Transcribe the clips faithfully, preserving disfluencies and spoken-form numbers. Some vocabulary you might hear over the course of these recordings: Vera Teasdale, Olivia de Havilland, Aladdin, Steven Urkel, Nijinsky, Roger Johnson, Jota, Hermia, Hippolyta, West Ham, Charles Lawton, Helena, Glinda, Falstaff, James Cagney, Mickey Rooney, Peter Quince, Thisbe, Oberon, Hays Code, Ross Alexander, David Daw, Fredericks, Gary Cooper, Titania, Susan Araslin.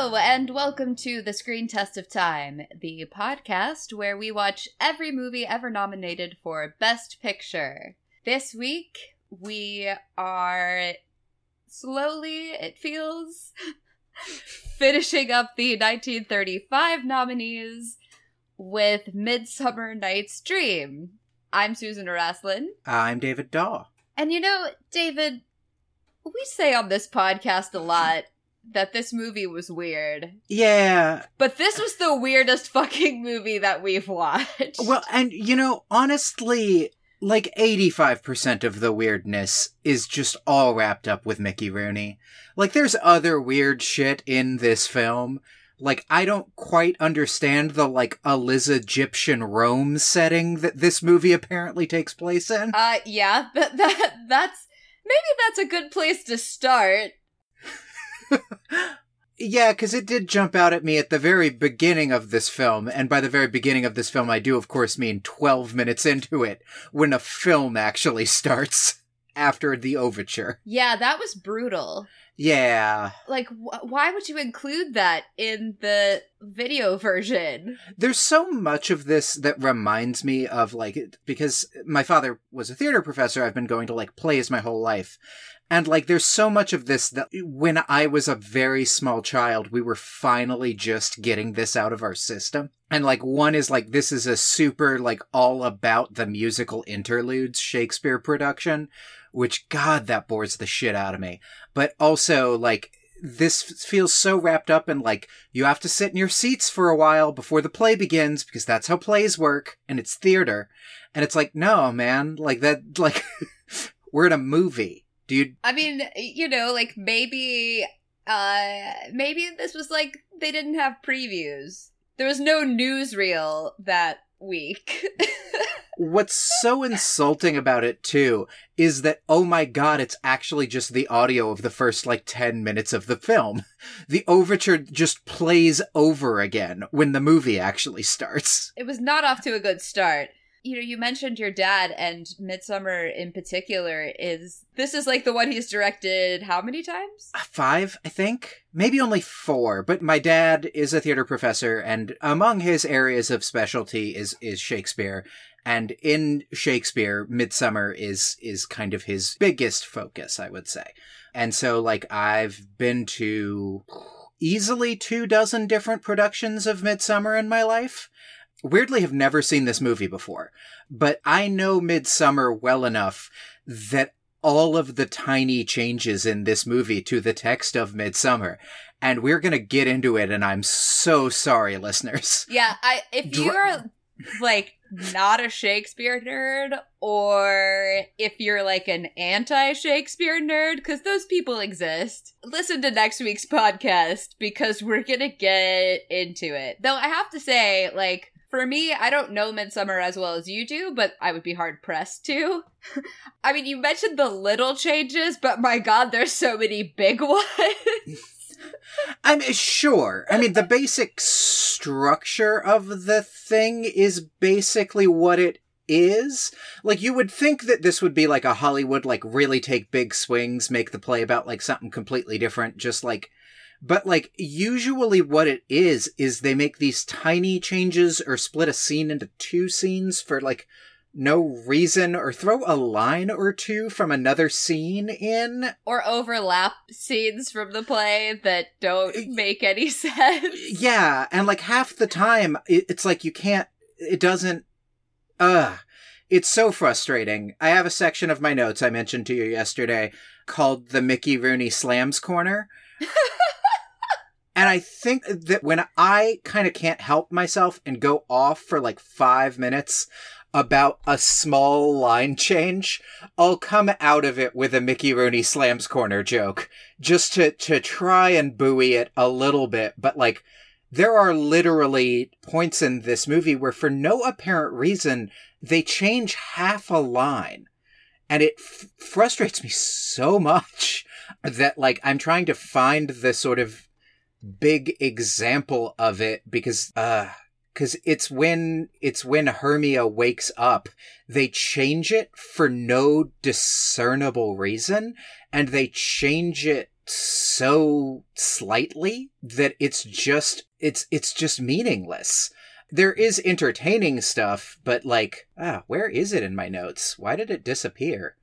Hello, and welcome to The Screen Test of Time, the podcast where we watch every movie ever nominated for Best Picture. This week, we are slowly, it feels, finishing up the nineteen thirty-five nominees with Midsummer Night's Dream. I'm Susan Araslin. I'm David Daw. And you know, David, we say on this podcast a lot that this movie was weird. Yeah. But this was the weirdest fucking movie that we've watched. Well, and you know, honestly, like eighty-five percent of the weirdness is just all wrapped up with Mickey Rooney. Like, there's other weird shit in this film. Like, I don't quite understand the, like, Elizabethan Rome setting that this movie apparently takes place in. Uh, yeah, that, that that's, maybe that's a good place to start. Yeah, because it did jump out at me at the very beginning of this film, and by the very beginning of this film, I do, of course, mean twelve minutes into it, when a film actually starts after the overture. Yeah, that was brutal. Yeah. Like, wh- why would you include that in the video version? There's so much of this that reminds me of, like, because my father was a theater professor, I've been going to, like, plays my whole life. And, like, there's so much of this that when I was a very small child, we were finally just getting this out of our system. And, like, one is, like, this is a super, like, all about the musical interludes Shakespeare production, which, God, that bores the shit out of me. But also, like, this feels so wrapped up in, like, you have to sit in your seats for a while before the play begins, because that's how plays work, and it's theater. And it's like, no, man, like, that, like, we're in a movie. Do you... I mean, you know, like, maybe, uh, maybe this was, like, they didn't have previews. There was no newsreel that week. What's so insulting about it, too, is that, oh my God, it's actually just the audio of the first, like, ten minutes of the film. The overture just plays over again when the movie actually starts. It was not off to a good start. You know, you mentioned your dad, and Midsummer in particular is, this is like the one he's directed how many times? Five, I think. Maybe only four. But my dad is a theater professor, and among his areas of specialty is, is Shakespeare. And in Shakespeare, Midsummer is is kind of his biggest focus, I would say. And so, like, I've been to easily two dozen different productions of Midsummer in my life. Weirdly, have never seen this movie before, but I know Midsummer well enough that all of the tiny changes in this movie to the text of Midsummer, and we're going to get into it, and I'm so sorry, listeners. Yeah, I if you are, like, not a Shakespeare nerd, or if you're, like, an anti-Shakespeare nerd, because those people exist, listen to next week's podcast, because we're going to get into it. Though I have to say, like... For me, I don't know Midsummer as well as you do, but I would be hard-pressed to. I mean, you mentioned the little changes, but my God, there's so many big ones. I mean, sure. I mean, the basic structure of the thing is basically what it is. Like, you would think that this would be like a Hollywood, like, really take big swings, make the play about, like, something completely different, just like... But, like, usually what it is, is they make these tiny changes or split a scene into two scenes for, like, no reason, or throw a line or two from another scene in. Or overlap scenes from the play that don't make any sense. Yeah, and, like, half the time, it's like you can't, it doesn't, ugh. It's so frustrating. I have a section of my notes I mentioned to you yesterday called the Mickey Rooney Slams Corner. And I think that when I kind of can't help myself and go off for like five minutes about a small line change, I'll come out of it with a Mickey Rooney Slams Corner joke just to, to try and buoy it a little bit. But like, there are literally points in this movie where for no apparent reason, they change half a line. And it f- frustrates me so much that like, I'm trying to find the sort of big example of it because uh because it's when it's when Hermia wakes up, they change it for no discernible reason, and they change it so slightly that it's just it's it's just meaningless. There is entertaining stuff, but like, ah, where is it in my notes? Why did it disappear?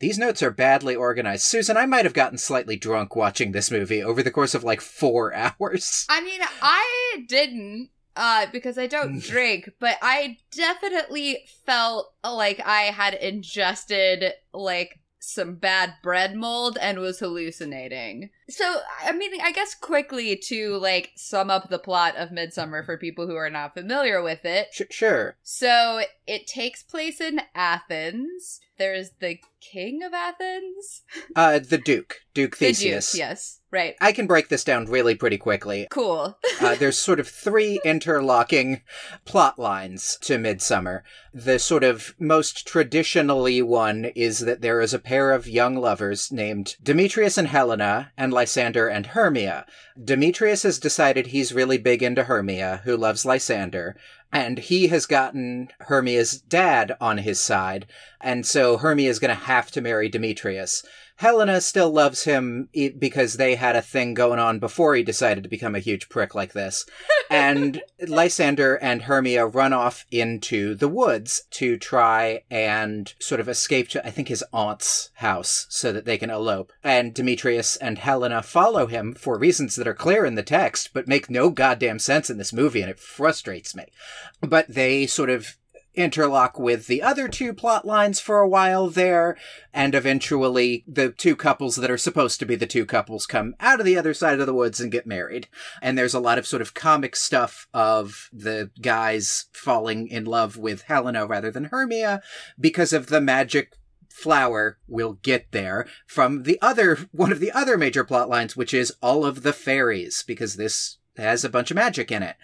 These notes are badly organized. Susan, I might have gotten slightly drunk watching this movie over the course of like four hours. I mean, I didn't, uh, because I don't drink, but I definitely felt like I had ingested like some bad bread mold and was hallucinating. So, I mean, I guess quickly to like sum up the plot of Midsummer for people who are not familiar with it. Sh- sure. So it takes place in Athens. There's the king of Athens? Uh, the Duke. Duke Theseus. The Duke, yes. Right. I can break this down really pretty quickly. Cool. uh, there's sort of three interlocking plot lines to Midsummer. The sort of most traditionally one is that there is a pair of young lovers named Demetrius and Helena and Lysander and Hermia. Demetrius has decided he's really big into Hermia, who loves Lysander. And he has gotten Hermia's dad on his side, and so Hermia is going to have to marry Demetrius. Helena still loves him because they had a thing going on before he decided to become a huge prick like this. And Lysander and Hermia run off into the woods to try and sort of escape to, I think, his aunt's house so that they can elope. And Demetrius and Helena follow him for reasons that are clear in the text, but make no goddamn sense in this movie, and it frustrates me. But they sort of interlock with the other two plot lines for a while there, and eventually the two couples that are supposed to be the two couples come out of the other side of the woods and get married. And there's a lot of sort of comic stuff of the guys falling in love with Helena rather than Hermia because of the magic flower, we'll get there, from the other, one of the other major plot lines, which is all of the fairies, because this has a bunch of magic in it.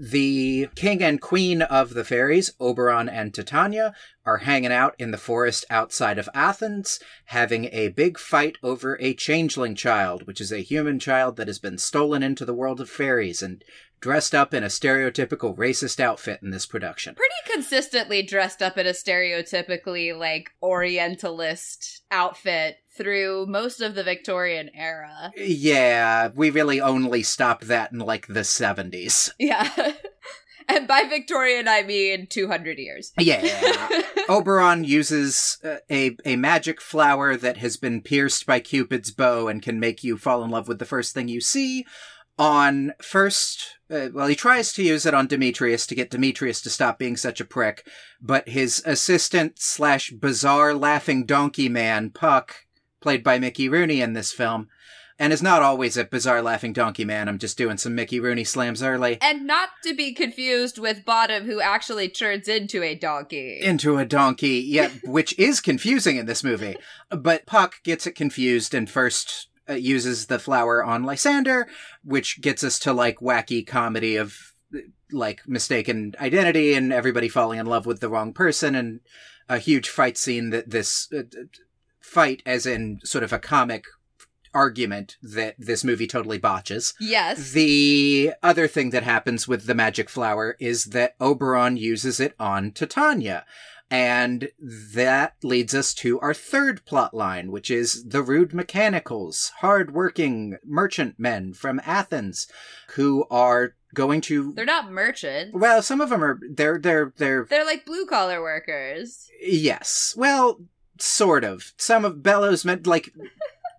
The king and queen of the fairies, Oberon and Titania, are hanging out in the forest outside of Athens, having a big fight over a changeling child, which is a human child that has been stolen into the world of fairies and dressed up in a stereotypical racist outfit in this production. Pretty consistently dressed up in a stereotypically, like, Orientalist outfit through most of the Victorian era. Yeah, we really only stopped that in, like, the seventies. Yeah. And by Victorian, I mean two hundred years. Yeah. Oberon uses uh, a, a magic flower that has been pierced by Cupid's bow and can make you fall in love with the first thing you see. On first, uh, well, he tries to use it on Demetrius to get Demetrius to stop being such a prick, but his assistant slash bizarre laughing donkey man, Puck, played by Mickey Rooney in this film, and is not always a bizarre laughing donkey man. I'm just doing some Mickey Rooney slams early. And not to be confused with Bottom, who actually turns into a donkey. Into a donkey, yeah, which is confusing in this movie. But Puck gets it confused and first uses the flower on Lysander, which gets us to like wacky comedy of like mistaken identity and everybody falling in love with the wrong person and a huge fight scene that this uh, fight as in sort of a comic argument that this movie totally botches. Yes. The other thing that happens with the magic flower is that Oberon uses it on Titania. And that leads us to our third plot line, which is the rude mechanicals, hard-working merchant men from Athens, who are going to... They're not merchants. Well, some of them are... They're they're they're they're like blue-collar workers. Yes. Well, sort of. Some of Bellows meant like...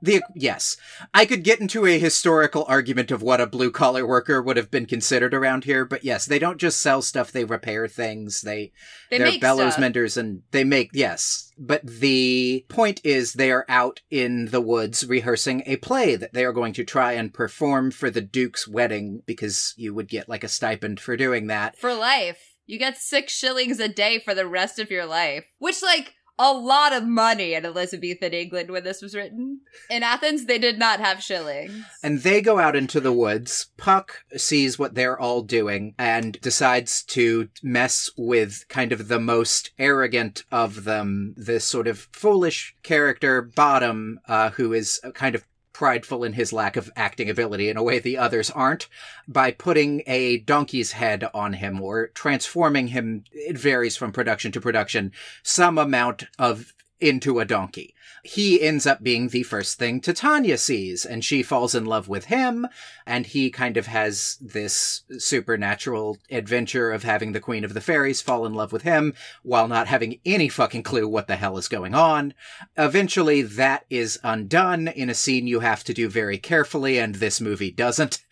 The, yes, I could get into a historical argument of what a blue-collar worker would have been considered around here, but yes, they don't just sell stuff, they repair things, they, they they're bellows menders, and they make, yes. But the point is they are out in the woods rehearsing a play that they are going to try and perform for the Duke's wedding, because you would get like a stipend for doing that. For life. You get six shillings a day for the rest of your life, which like... a lot of money in Elizabethan England when this was written. In Athens, they did not have shillings. And they go out into the woods. Puck sees what they're all doing and decides to mess with kind of the most arrogant of them, this sort of foolish character, Bottom, uh, who is kind of prideful in his lack of acting ability in a way the others aren't, by putting a donkey's head on him or transforming him, it varies from production to production, some amount of into a donkey. He ends up being the first thing Titania sees, and she falls in love with him, and he kind of has this supernatural adventure of having the Queen of the Fairies fall in love with him while not having any fucking clue what the hell is going on. Eventually, that is undone in a scene you have to do very carefully, and this movie doesn't.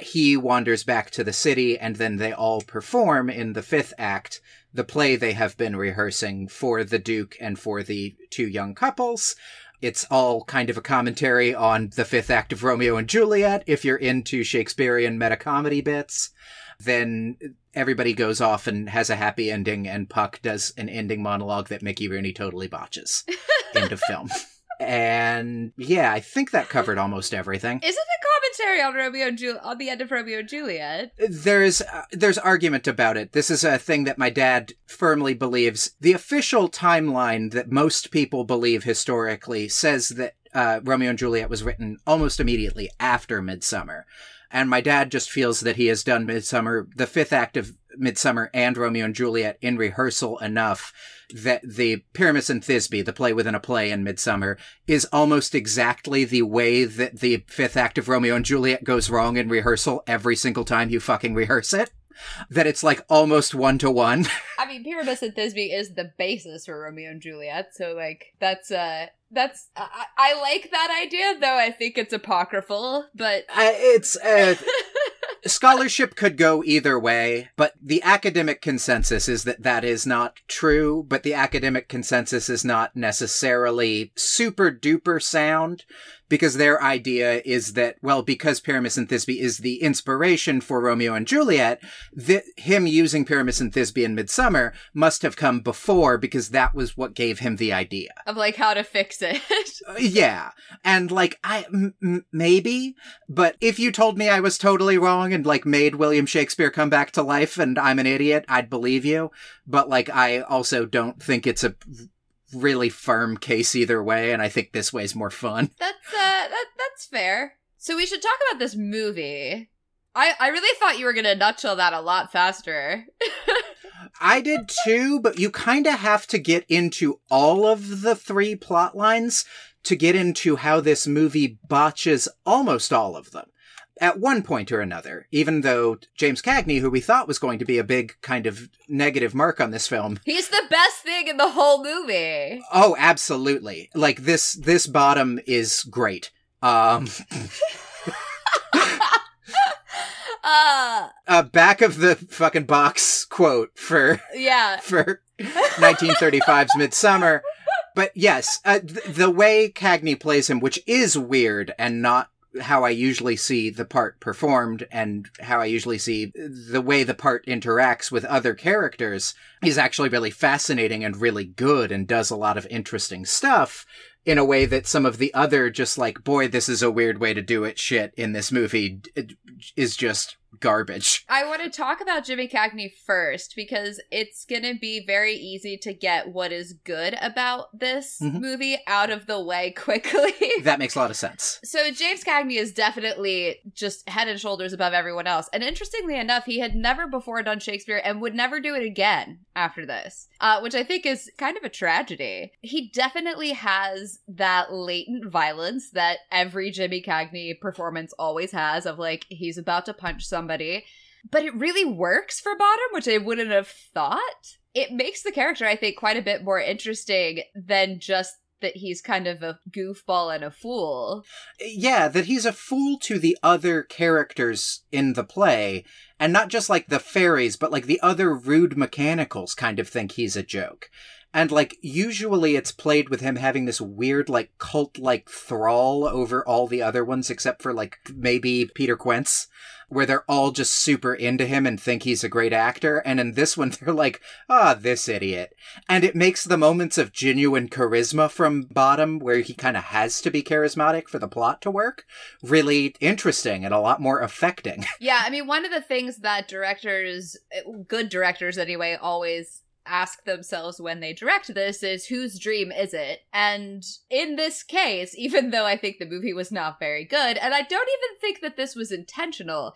He wanders back to the city, and then they all perform in the fifth act the play they have been rehearsing for the Duke and for the two young couples. It's all kind of a commentary on the fifth act of Romeo and Juliet, if you're into Shakespearean meta-comedy bits. Then everybody goes off and has a happy ending, and Puck does an ending monologue that Mickey Rooney totally botches. End of film. And yeah, I think that covered almost everything. Isn't it commentary on Romeo and Ju- on the end of Romeo and Juliet? There's uh, there's argument about it. This is a thing that my dad firmly believes. The official timeline that most people believe historically says that uh, Romeo and Juliet was written almost immediately after Midsummer. And my dad just feels that he has done Midsummer, the fifth act of Midsummer and Romeo and Juliet in rehearsal enough that the Pyramus and Thisbe, the play within a play in Midsummer, is almost exactly the way that the fifth act of Romeo and Juliet goes wrong in rehearsal every single time you fucking rehearse it. That it's like almost one-to-one. I mean, Pyramus and Thisbe is the basis for Romeo and Juliet, so like, that's, uh, that's, I, I like that idea, though I think it's apocryphal, but... Uh, it's, uh... Scholarship could go either way, but the academic consensus is that that is not true, but the academic consensus is not necessarily super duper sound, because their idea is that, well, because Pyramus and Thisbe is the inspiration for Romeo and Juliet, th- him using Pyramus and Thisbe in Midsummer must have come before, because that was what gave him the idea. Of, like, how to fix it. uh, yeah. And, like, I, m- m- maybe, but if you told me I was totally wrong and, like, made William Shakespeare come back to life and I'm an idiot, I'd believe you. But, like, I also don't think it's a... really firm case either way, and I think this way's more fun. That's uh, that that's fair. So we should talk about this movie. I I really thought you were gonna nutshell that a lot faster. I did too, but you kind of have to get into all of the three plot lines to get into how this movie botches almost all of them. At one point or another, even though James Cagney, who we thought was going to be a big kind of negative mark on this film... He's the best thing in the whole movie! Oh, absolutely. Like, this this bottom is great. Um... uh, a back of the fucking box quote for... Yeah. For nineteen thirty-five's Midsummer. But yes, uh, th- the way Cagney plays him, which is weird and not how I usually see the part performed and how I usually see the way the part interacts with other characters, is actually really fascinating and really good and does a lot of interesting stuff in a way that some of the other just like, boy, this is a weird way to do it shit in this movie is just garbage. I want to talk about Jimmy Cagney first, because it's going to be very easy to get what is good about this mm-hmm. movie out of the way quickly. That makes a lot of sense. So James Cagney is definitely just head and shoulders above everyone else. And interestingly enough, he had never before done Shakespeare and would never do it again after this, uh, which I think is kind of a tragedy. He definitely has that latent violence that every Jimmy Cagney performance always has of like, he's about to punch someone. Somebody. But it really works for Bottom, which I wouldn't have thought. It makes the character, I think, quite a bit more interesting than just that he's kind of a goofball and a fool. Yeah, that he's a fool to the other characters in the play, and not just like the fairies, but like the other rude mechanicals kind of think he's a joke. And, like, usually it's played with him having this weird, like, cult-like thrall over all the other ones, except for, like, maybe Peter Quince, where they're all just super into him and think he's a great actor. And in this one, they're like, ah, oh, this idiot. And it makes the moments of genuine charisma from Bottom, where he kind of has to be charismatic for the plot to work, really interesting and a lot more affecting. Yeah, I mean, one of the things that directors, good directors anyway, always... ask themselves when they direct this is, whose dream is it? And in this case, even though I think the movie was not very good, and I don't even think that this was intentional,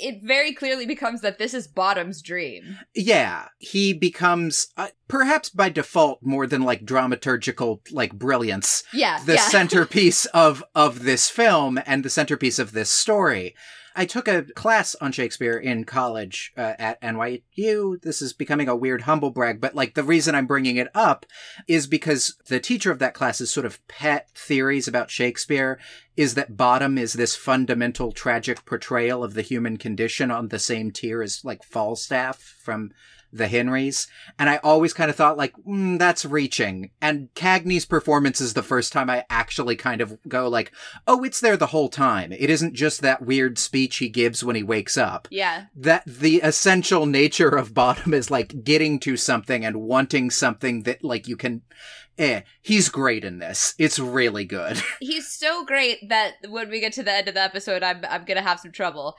it very clearly becomes that this is Bottom's dream. Yeah, he becomes, uh, perhaps by default, more than like dramaturgical like brilliance, yeah, the yeah. centerpiece of, of this film and the centerpiece of this story. I took a class on Shakespeare in college uh, at N Y U. This is becoming a weird humble brag, but like the reason I'm bringing it up is because the teacher of that class's sort of pet theories about Shakespeare is that Bottom is this fundamental tragic portrayal of the human condition on the same tier as like Falstaff from the Henrys. And I always kind of thought like, mm, that's reaching. And Cagney's performance is the first time I actually kind of go like, oh, it's there the whole time. It isn't just that weird speech he gives when he wakes up. Yeah. That the essential nature of Bottom is like getting to something and wanting something that like you can... Eh, he's great in this. It's really good. He's so great that when we get to the end of the episode, I'm I'm gonna have some trouble.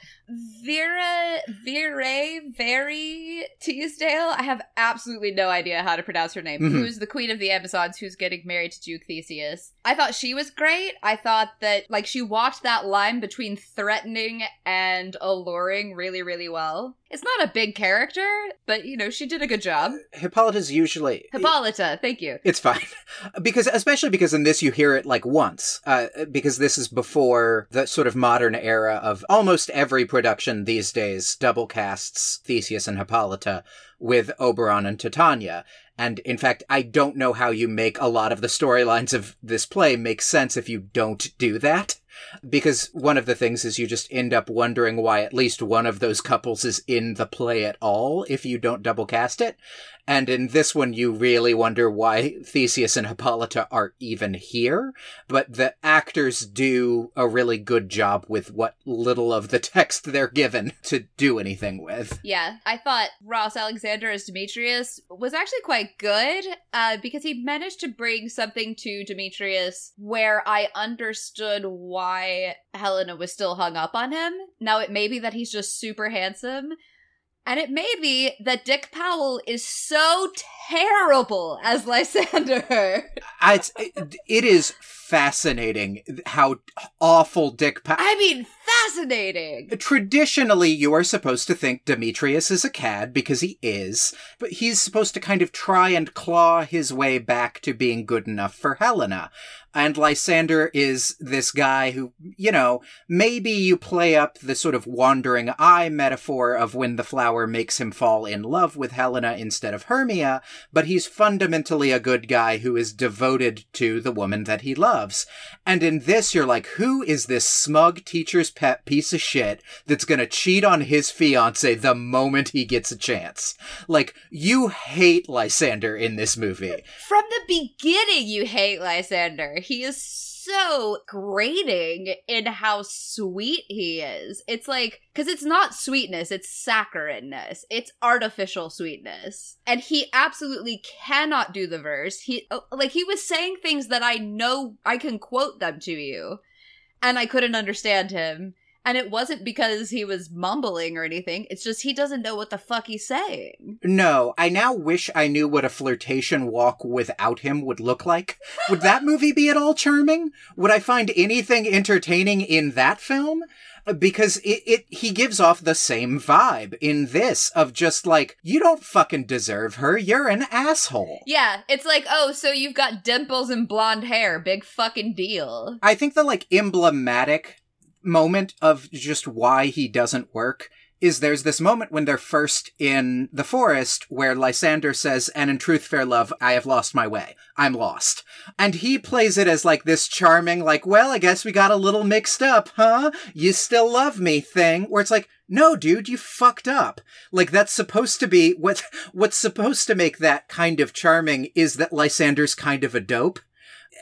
Vera Vera Vera Teasdale. I have absolutely no idea how to pronounce her name. Mm-hmm. Who's the queen of the Amazons? Who's getting married to Duke Theseus? I thought she was great. I thought that like she walked that line between threatening and alluring really, really well. It's not a big character, but, you know, she did a good job. Hippolyta's usually... Hippolyta, thank you. It's fine. Because, especially because in this you hear it, like, once. Uh, because this is before the sort of modern era of almost every production these days double casts Theseus and Hippolyta with Oberon and Titania. And, in fact, I don't know how you make a lot of the storylines of this play make sense if you don't do that. Because one of the things is you just end up wondering why at least one of those couples is in the play at all if you don't double cast it. And in this one, you really wonder why Theseus and Hippolyta are even here. But the actors do a really good job with what little of the text they're given to do anything with. Yeah, I thought Ross Alexander as Demetrius was actually quite good uh, because he managed to bring something to Demetrius where I understood why why Helena was still hung up on him. Now, it may be that he's just super handsome, and it may be that Dick Powell is so terrible as Lysander. It's, it, it is fascinating how awful Dick Powell... I mean, fascinating! Traditionally, you are supposed to think Demetrius is a cad, because he is, but he's supposed to kind of try and claw his way back to being good enough for Helena. And Lysander is this guy who, you know, maybe you play up the sort of wandering eye metaphor of when the flower makes him fall in love with Helena instead of Hermia, but he's fundamentally a good guy who is devoted to the woman that he loves. And in this, you're like, who is this smug teacher's pet piece of shit that's gonna cheat on his fiance the moment he gets a chance? Like, you hate Lysander in this movie. From the beginning, you hate Lysander. He is so grating in how sweet he is. It's like, because it's not sweetness, it's saccharineness. It's artificial sweetness. And he absolutely cannot do the verse. He, like, he was saying things that I know, I can quote them to you. And I couldn't understand him. And it wasn't because he was mumbling or anything. It's just he doesn't know what the fuck he's saying. No, I now wish I knew what a flirtation walk without him would look like. Would that movie be at all charming? Would I find anything entertaining in that film? Because it, it he gives off the same vibe in this of just like, you don't fucking deserve her, you're an asshole. Yeah, it's like, oh, so you've got dimples and blonde hair, big fucking deal. I think the like emblematic... moment of just why he doesn't work is there's this moment when they're first in the forest where Lysander says, and in truth, fair love, I have lost my way. I'm lost. And he plays it as like this charming, like, well, I guess we got a little mixed up, huh? You still love me thing, where it's like, no, dude, you fucked up. Like, that's supposed to be what, what's supposed to make that kind of charming is that Lysander's kind of a dope.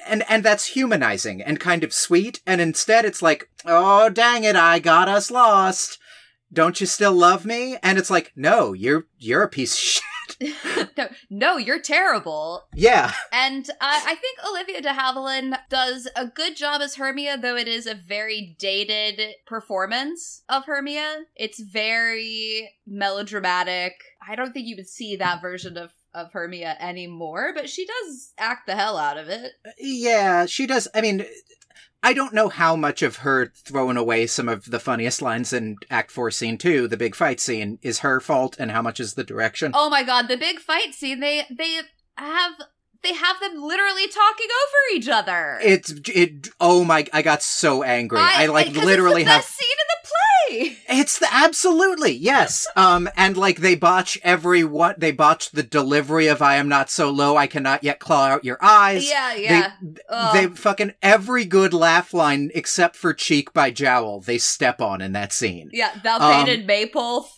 And and that's humanizing and kind of sweet. And instead it's like, oh, dang it, I got us lost. Don't you still love me? And it's like, no, you're you're a piece of shit. no, no, you're terrible. Yeah. And uh, I think Olivia de Havilland does a good job as Hermia, though it is a very dated performance of Hermia. It's very melodramatic. I don't think you would see that version of of Hermia anymore, but she does act the hell out of it. Yeah, she does. I mean, I don't know how much of her throwing away some of the funniest lines in Act four, Scene two, the big fight scene, is her fault, and how much is the direction. Oh my God, the big fight scene, they they have... They have them literally talking over each other. It's it. Oh my! I got so angry. I, I like literally it's the best have scene in the play. It's the absolutely yes. um, and like they botch every what they botch the delivery of "I am not so low, I cannot yet claw out your eyes." Yeah, yeah. They, oh. they fucking every good laugh line except for "cheek by jowl" they step on in that scene. Yeah, Valpated um, Maple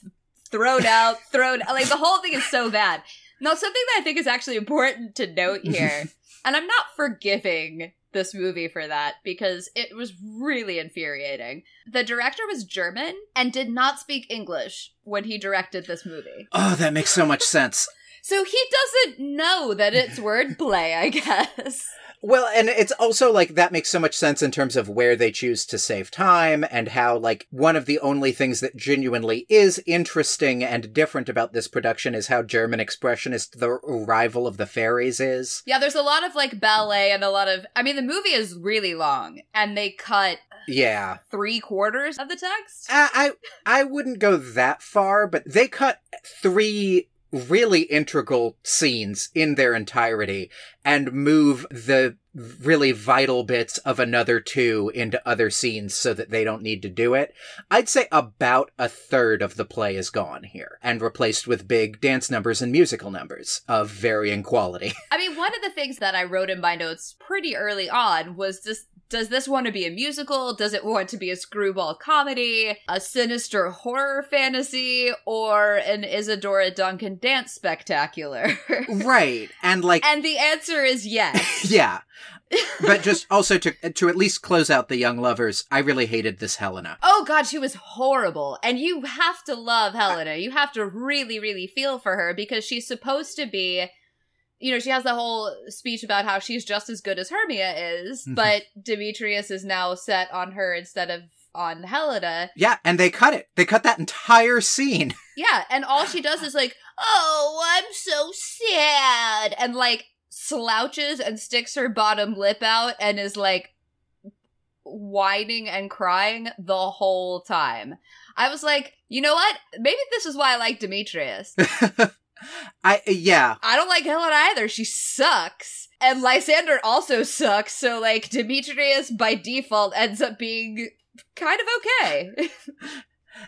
thrown out, thrown like the whole thing is so bad. Now, something that I think is actually important to note here, and I'm not forgiving this movie for that because it was really infuriating. The director was German and did not speak English when he directed this movie. Oh, that makes so much sense. So he doesn't know that it's wordplay, I guess. Well, and it's also, like, that makes so much sense in terms of where they choose to save time and how, like, one of the only things that genuinely is interesting and different about this production is how German Expressionist the arrival of the fairies is. Yeah, there's a lot of, like, ballet and a lot of... I mean, the movie is really long, and they cut... Yeah. Three quarters of the text? Uh, I I wouldn't go that far, but they cut three... really integral scenes in their entirety and move the really vital bits of another two into other scenes so that they don't need to do it. I'd say about a third of the play is gone here and replaced with big dance numbers and musical numbers of varying quality. I mean, one of the things that I wrote in my notes pretty early on was this, does this want to be a musical? Does it want to be a screwball comedy, a sinister horror fantasy, or an Isadora Duncan dance spectacular? Right. And like... And the answer is yes. Yeah. But just also to to at least close out The Young Lovers, I really hated this Helena. Oh God, she was horrible. And you have to love Helena. You have to really, really feel for her because she's supposed to be, you know, she has the whole speech about how she's just as good as Hermia is, mm-hmm. but Demetrius is now set on her instead of on Helena. Yeah, and they cut it. They cut that entire scene. Yeah, and all she does is like, oh, I'm so sad. And like, slouches and sticks her bottom lip out and is like whining and crying the whole time. I was like, you know what? Maybe this is why I like Demetrius. I yeah. I don't like Helen either. She sucks. And Lysander also sucks. So like Demetrius by default ends up being kind of okay.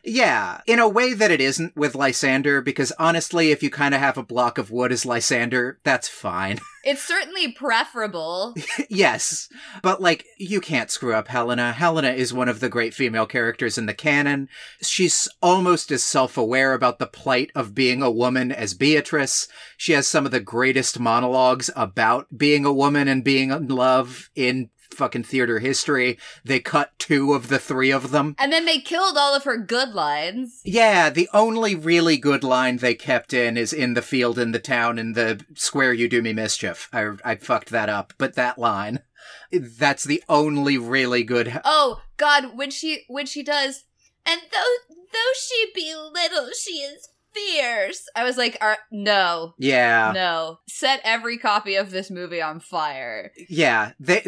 Yeah, in a way that it isn't with Lysander, because honestly, if you kind of have a block of wood as Lysander, that's fine. It's certainly preferable. Yes, but like, you can't screw up Helena. Helena is one of the great female characters in the canon. She's almost as self-aware about the plight of being a woman as Beatrice. She has some of the greatest monologues about being a woman and being in love in fucking theater history. They cut two of the three of them. And then they killed all of her good lines. Yeah, the only really good line they kept in is in the field, in the town, in the square, you do me mischief. I, I fucked that up, but that line, that's the only really good... He- oh, God, when she when she does, and though, though she be little, she is fierce. I was like, uh, no. Yeah. No. Set every copy of this movie on fire. Yeah. They,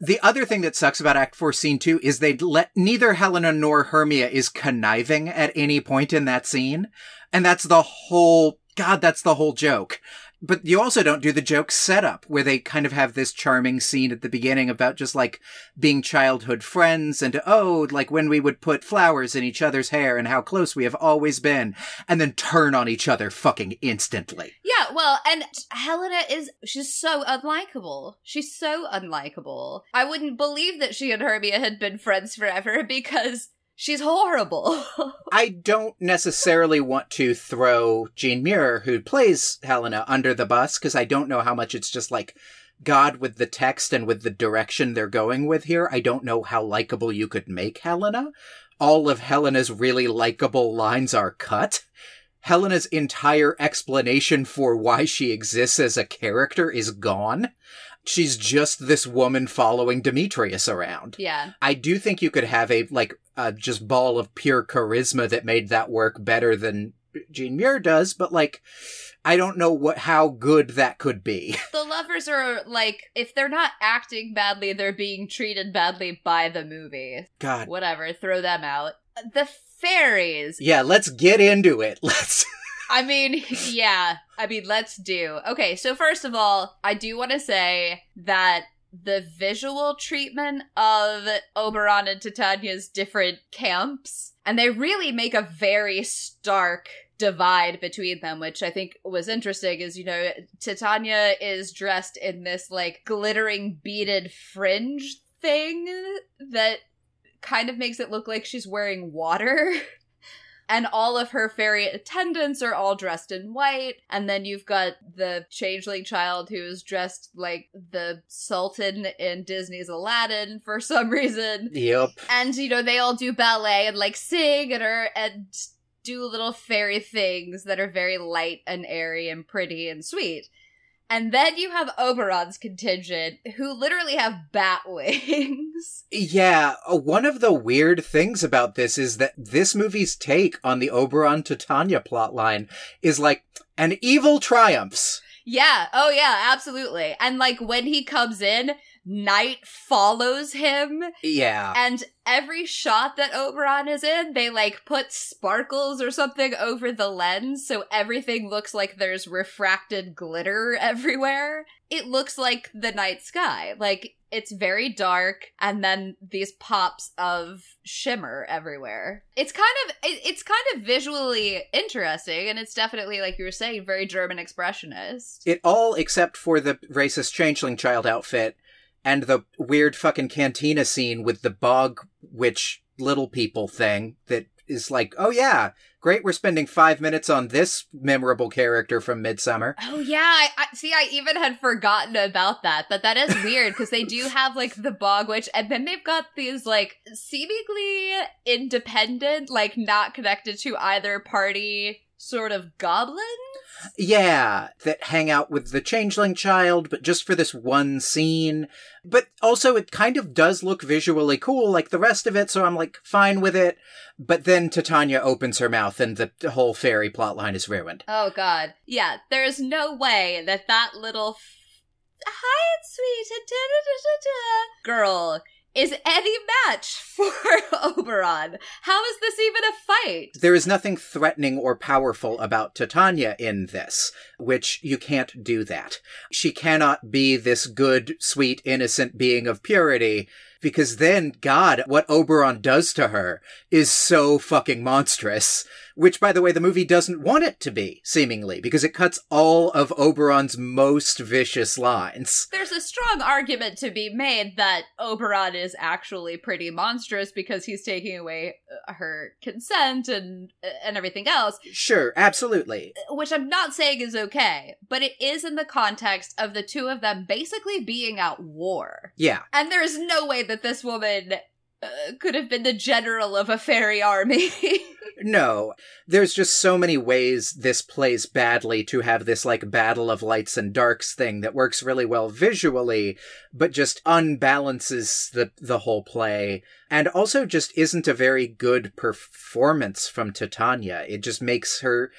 the other thing that sucks about Act four, Scene two is they let neither Helena nor Hermia is conniving at any point in that scene. And that's the whole, God, that's the whole joke. But you also don't do the joke setup where they kind of have this charming scene at the beginning about just like being childhood friends and, oh, like when we would put flowers in each other's hair and how close we have always been, and then turn on each other fucking instantly. Yeah, well, and Helena is, she's so unlikable. She's so unlikable. I wouldn't believe that she and Hermia had been friends forever because... she's horrible. I don't necessarily want to throw Jean Muir, who plays Helena, under the bus, because I don't know how much it's just like, God, with the text and with the direction they're going with here, I don't know how likable you could make Helena. All of Helena's really likable lines are cut. Helena's entire explanation for why she exists as a character is gone. She's just this woman following Demetrius around. Yeah. I do think you could have a, like, uh, just ball of pure charisma that made that work better than Jean Muir does, but, like, I don't know what how good that could be. The lovers are, like, if they're not acting badly, they're being treated badly by the movie. God. Whatever, throw them out. The fairies. Yeah, let's get into it. Let's... I mean, yeah. I mean, let's do. Okay, so first of all, I do want to say that the visual treatment of Oberon and Titania's different camps, and they really make a very stark divide between them, which I think was interesting, is, you know, Titania is dressed in this, like, glittering beaded fringe thing that kind of makes it look like she's wearing water. And all of her fairy attendants are all dressed in white. And then you've got the changeling child who is dressed like the Sultan in Disney's Aladdin for some reason. Yep. And, you know, they all do ballet and, like, sing and, are, and do little fairy things that are very light and airy and pretty and sweet. And then you have Oberon's contingent, who literally have bat wings. Yeah, one of the weird things about this is that this movie's take on the Oberon-Titania plotline is like, an evil triumphs. Yeah, oh yeah, absolutely. And, like, when he comes in, night follows him. Yeah. And every shot that Oberon is in, they, like, put sparkles or something over the lens, so everything looks like there's refracted glitter everywhere. It looks like the night sky. Like, it's very dark, and then these pops of shimmer everywhere. It's kind of, it's kind of visually interesting, and it's definitely, like you were saying, very German expressionist. It all, except for the racist changeling child outfit, and the weird fucking cantina scene with the bog witch little people thing that is like, oh yeah, great, we're spending five minutes on this memorable character from Midsummer. Oh yeah, I, I see, I even had forgotten about that, but that is weird, because they do have, like, the bog witch, and then they've got these, like, seemingly independent, like, not connected to either party sort of goblins? Yeah, that hang out with the changeling child, but just for this one scene. But also it kind of does look visually cool like the rest of it, so I'm, like, fine with it. But then Titania opens her mouth and the whole fairy plotline is ruined. Oh, God. Yeah, there is no way that that little f- hi, it's sweet, da, da, da, da, da, girl is any match for Oberon. How is this even a fight? There is nothing threatening or powerful about Titania in this, which you can't do that. She cannot be this good, sweet, innocent being of purity, because then, God, what Oberon does to her is so fucking monstrous. Which, by the way, the movie doesn't want it to be, seemingly, because it cuts all of Oberon's most vicious lines. There's a strong argument to be made that Oberon is actually pretty monstrous because he's taking away her consent and and everything else. Sure, absolutely. Which I'm not saying is okay, but it is in the context of the two of them basically being at war. Yeah. And there is no way that this woman... Uh, could have been the general of a fairy army. No, there's just so many ways this plays badly to have this, like, battle of lights and darks thing that works really well visually, but just unbalances the, the whole play. And also just isn't a very good performance from Titania. It just makes her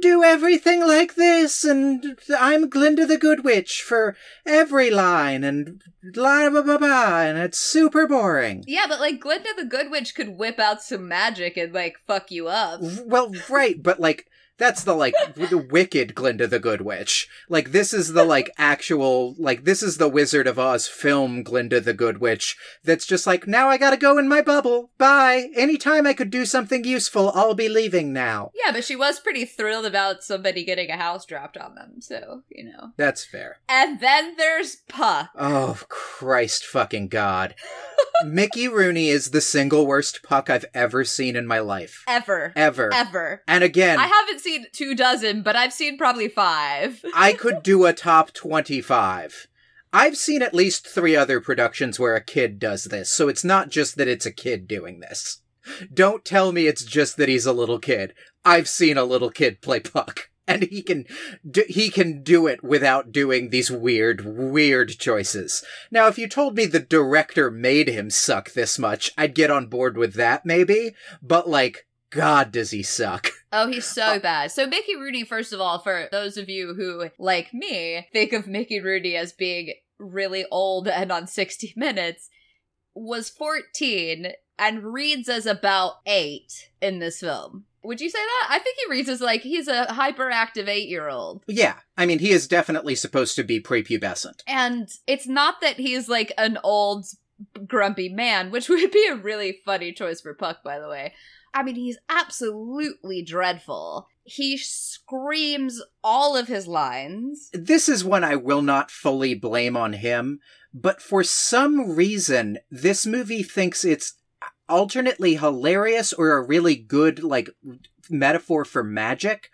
do everything like this, and I'm Glinda the Good Witch for every line, and blah, blah, blah, blah, and it's super boring. Yeah, but, like, Glinda the Good Witch could whip out some magic and, like, fuck you up. Well, right, but, like... That's the, like, the wicked Glinda the Good Witch. Like, this is the, like, actual, like, this is the Wizard of Oz film Glinda the Good Witch that's just like, now I gotta go in my bubble. Bye. Anytime I could do something useful, I'll be leaving now. Yeah, but she was pretty thrilled about somebody getting a house dropped on them, so, you know. That's fair. And then there's Puck. Oh, Christ fucking God. Mickey Rooney is the single worst Puck I've ever seen in my life. Ever. Ever. Ever. And again... I haven't seen two dozen, but I've seen probably five. I could do a top twenty-five. I've seen at least three other productions where a kid does this, so it's not just that it's a kid doing this. Don't tell me it's just that he's a little kid. I've seen a little kid play Puck, and he can do, he can do it without doing these weird, weird choices. Now, if you told me the director made him suck this much, I'd get on board with that, maybe, but, like, God, does he suck. Oh, he's so bad. So Mickey Rooney, first of all, for those of you who, like me, think of Mickey Rooney as being really old and on sixty minutes, was fourteen and reads as about eight in this film. Would you say that? I think he reads as like he's a hyperactive eight-year-old. Yeah. I mean, he is definitely supposed to be prepubescent. And it's not that he's like an old grumpy man, which would be a really funny choice for Puck, by the way. I mean, he's absolutely dreadful. He screams all of his lines. This is one I will not fully blame on him, but for some reason, this movie thinks it's alternately hilarious or a really good, like, metaphor for magic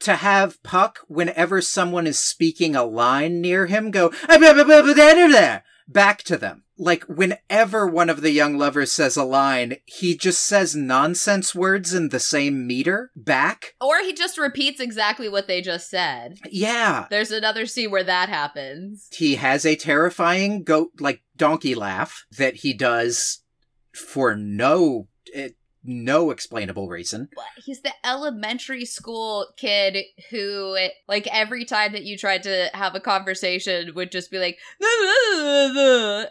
to have Puck, whenever someone is speaking a line near him, go back to them. Like, whenever one of the young lovers says a line, he just says nonsense words in the same meter back. Or he just repeats exactly what they just said. Yeah. There's another scene where that happens. He has a terrifying goat, like, donkey laugh that he does for no... It, no explainable reason. He's the elementary school kid who, like, every time that you tried to have a conversation would just be like,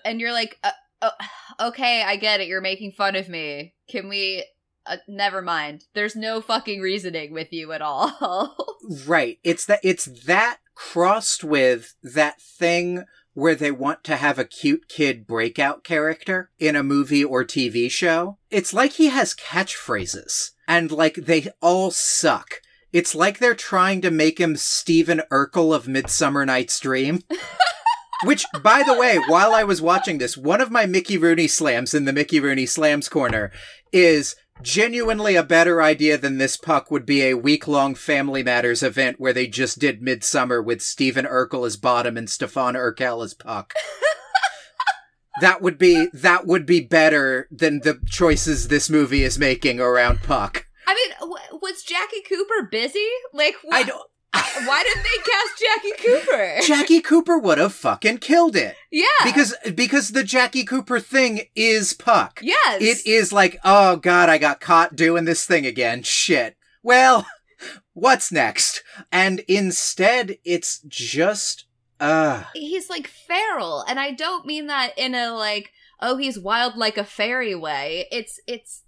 and you're like, uh, uh, okay, I get it. You're making fun of me. Can we... Uh, never mind. There's no fucking reasoning with you at all. Right. It's that, it's that crossed with that thing where they want to have a cute kid breakout character in a movie or T V show. It's like he has catchphrases, and, like, they all suck. It's like they're trying to make him Steven Urkel of Midsummer Night's Dream. Which, by the way, while I was watching this, one of my Mickey Rooney slams in the Mickey Rooney Slams corner is... genuinely a better idea than this, Puck, would be a week-long Family Matters event where they just did Midsummer with Steven Urkel as Bottom and Stefan Urkel as Puck. That would be, that would be better than the choices this movie is making around Puck. I mean, w- was Jackie Cooper busy? Like, wh- I don't... Why didn't they cast Jackie Cooper? Jackie Cooper would have fucking killed it. Yeah. Because because the Jackie Cooper thing is Puck. Yes. It is like, oh God, I got caught doing this thing again. Shit. Well, what's next? And instead, it's just, uh. He's like feral. And I don't mean that in a like, oh, he's wild like a fairy way. It's, it's,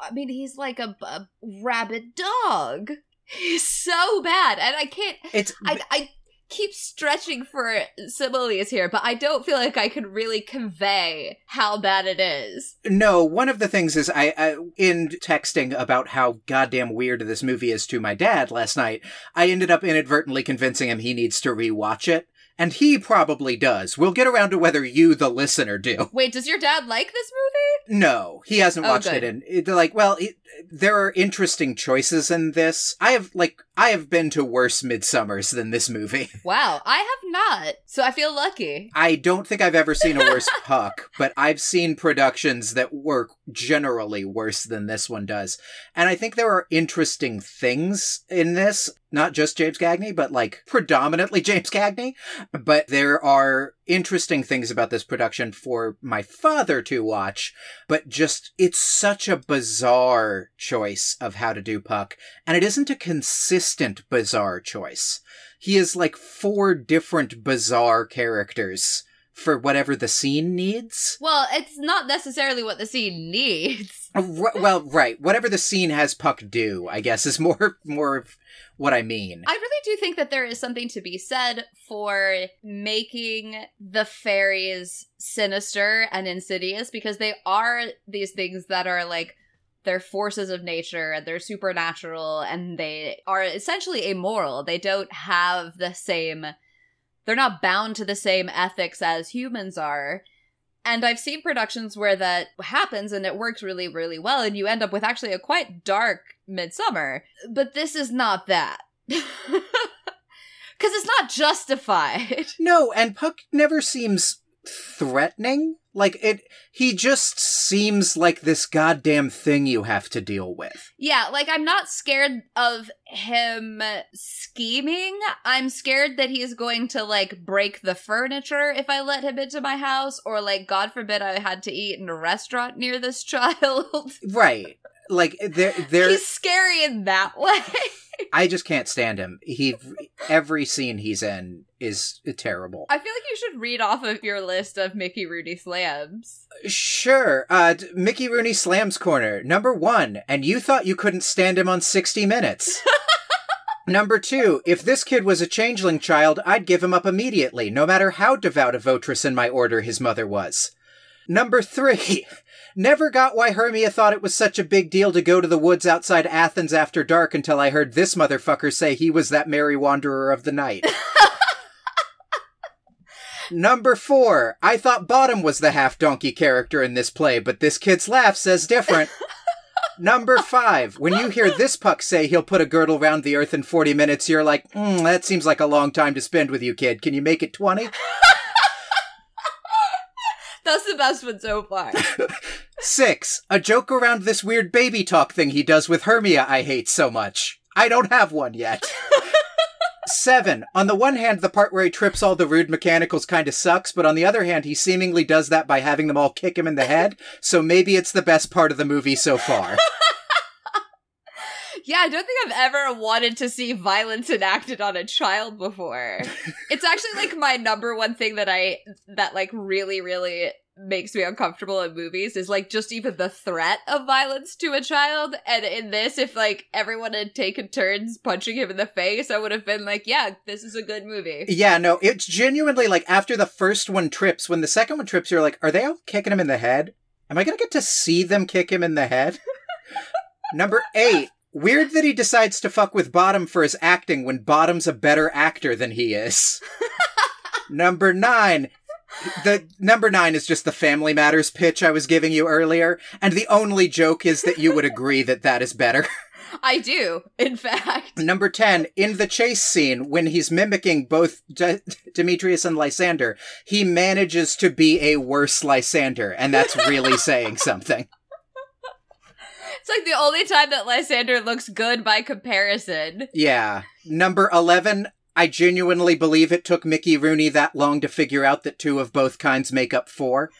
I mean, he's like a, a rabid dog. He's so bad, and I can't... It's... I, I keep stretching for similes here, but I don't feel like I can really convey how bad it is. No, one of the things is, I, I in texting about how goddamn weird this movie is to my dad last night, I ended up inadvertently convincing him he needs to rewatch it. And he probably does. We'll get around to whether you, the listener, do. Wait, does your dad like this movie? No, he hasn't watched oh, it. And they're like, well, it, there are interesting choices in this. I have, like, I have been to worse Midsummers than this movie. Wow, I have not. So I feel lucky. I don't think I've ever seen a worse Puck, but I've seen productions that work generally worse than this one does. And I think there are interesting things in this. Not just James Cagney, but, like, predominantly James Cagney. But there are interesting things about this production for my father to watch. But just, it's such a bizarre choice of how to do Puck. And it isn't a consistent bizarre choice. He is, like, four different bizarre characters for whatever the scene needs. Well, it's not necessarily what the scene needs. Well, right. Whatever the scene has Puck do, I guess, is more more of what I mean. I really do think that there is something to be said for making the fairies sinister and insidious, because they are these things that are, like, they're forces of nature, and they're supernatural, and they are essentially amoral. They don't have the same... They're not bound to the same ethics as humans are. And I've seen productions where that happens and it works really, really well, and you end up with actually a quite dark Midsummer. But this is not that. Because it's not justified. No, and Puck never seems threatening. Like, it, he just seems like this goddamn thing you have to deal with. Yeah, like, I'm not scared of him scheming. I'm scared that he's going to, like, break the furniture if I let him into my house, or, like, God forbid I had to eat in a restaurant near this child. Right. like they're they're he's scary in that way. I just can't stand him. He every scene he's in is terrible. I feel like you should read off of your list of Mickey Rooney slams. Sure. Uh, Mickey Rooney slams corner. Number one, and you thought you couldn't stand him on sixty minutes. Number two, if this kid was a changeling child, I'd give him up immediately, no matter how devout a votress in my order his mother was. Number three, never got why Hermia thought it was such a big deal to go to the woods outside Athens after dark until I heard this motherfucker say he was that merry wanderer of the night. Number four, I thought Bottom was the half-donkey character in this play, but this kid's laugh says different. Number five, when you hear this puck say he'll put a girdle round the earth in forty minutes, you're like, mm, that seems like a long time to spend with you, kid. Can you make it twenty? That's the best one so far. Six, a joke around this weird baby talk thing he does with Hermia I hate so much. I don't have one yet. Seven, on the one hand, the part where he trips all the rude mechanicals kind of sucks, but on the other hand, he seemingly does that by having them all kick him in the head, so maybe it's the best part of the movie so far. Yeah, I don't think I've ever wanted to see violence enacted on a child before. It's actually, like, my number one thing that I, that, like, really, really makes me uncomfortable in movies is, like, just even the threat of violence to a child. And in this, if, like, everyone had taken turns punching him in the face, I would have been like, yeah, this is a good movie. Yeah, no, it's genuinely, like, after the first one trips, when the second one trips, you're like, are they all kicking him in the head? Am I gonna get to see them kick him in the head? Number eight. Weird that he decides to fuck with Bottom for his acting when Bottom's a better actor than he is. Number nine. The number nine is just the Family Matters pitch I was giving you earlier. And the only joke is that you would agree that that is better. I do, in fact. Number ten, in the chase scene, when he's mimicking both D- Demetrius and Lysander, he manages to be a worse Lysander. And that's really saying something. It's like the only time that Lysander looks good by comparison. Yeah. Number eleven, I genuinely believe it took Mickey Rooney that long to figure out that two of both kinds make up four.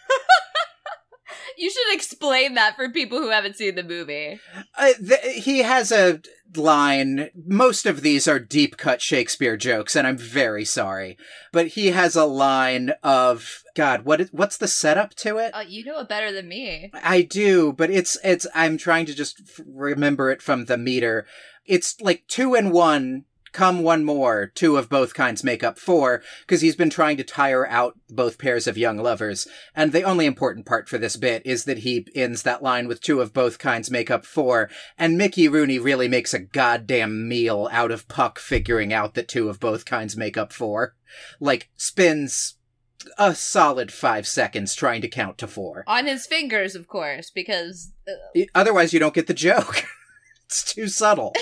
You should explain that for people who haven't seen the movie. Uh, th- he has a line. Most of these are deep cut Shakespeare jokes, and I'm very sorry. But he has a line of, God, what is, what's the setup to it? Uh, you know it better than me. I do, but it's it's. I'm trying to just f- remember it from the meter. It's like two and one. Come one more, two of both kinds make up four, because he's been trying to tire out both pairs of young lovers. And the only important part for this bit is that he ends that line with two of both kinds make up four, and Mickey Rooney really makes a goddamn meal out of Puck figuring out that two of both kinds make up four. Like, spins a solid five seconds trying to count to four. On his fingers, of course, because... Uh... Otherwise you don't get the joke. It's too subtle.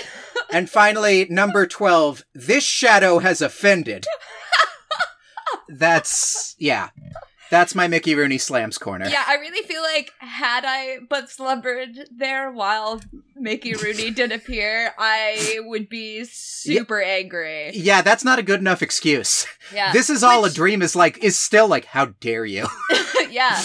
And finally, number twelve, this shadow has offended. That's, yeah, that's my Mickey Rooney Slams Corner. Yeah, I really feel like had I but slumbered there while Mickey Rooney did appear, I would be super yeah. angry. Yeah, that's not a good enough excuse. Yeah. This is all Which... a dream is like, is still like, how dare you? Yeah.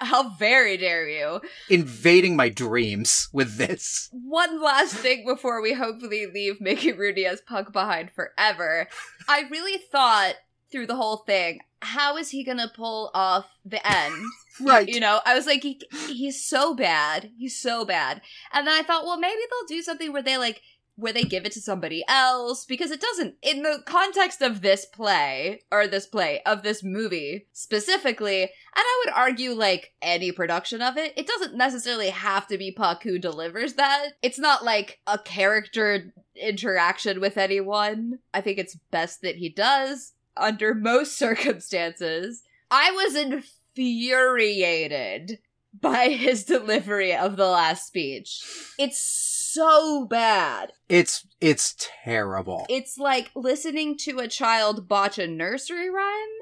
How very dare you. Invading my dreams with this. One last thing before we hopefully leave Mickey Rooney as Puck behind forever. I really thought through the whole thing, how is he going to pull off the end? Right. You know, I was like, he, he's so bad. He's so bad. And then I thought, well, maybe they'll do something where they like, where they give it to somebody else, because it doesn't, in the context of this play, or this play, of this movie specifically, and I would argue, like, any production of it, it doesn't necessarily have to be Puck who delivers that. It's not, like, a character interaction with anyone. I think it's best that he does, under most circumstances. I was infuriated by his delivery of the last speech. It's so bad. It's it's terrible. It's like listening to a child botch a nursery rhyme.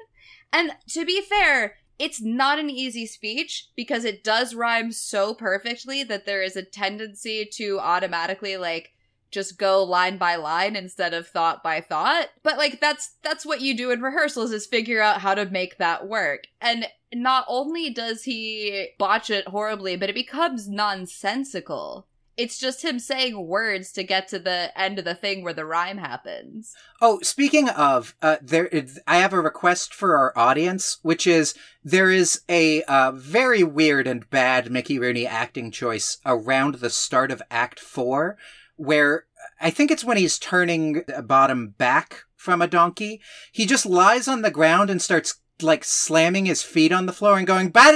And to be fair, it's not an easy speech because it does rhyme so perfectly that there is a tendency to automatically like just go line by line instead of thought by thought. But like that's that's what you do in rehearsals is figure out how to make that work. And not only does he botch it horribly, but it becomes nonsensical. It's just him saying words to get to the end of the thing where the rhyme happens. Oh, speaking of, uh, there, I have a request for our audience, which is there is a uh, very weird and bad Mickey Rooney acting choice around the start of Act Four, where I think it's when he's turning Bottom back from a donkey. He just lies on the ground and starts like slamming his feet on the floor and going, and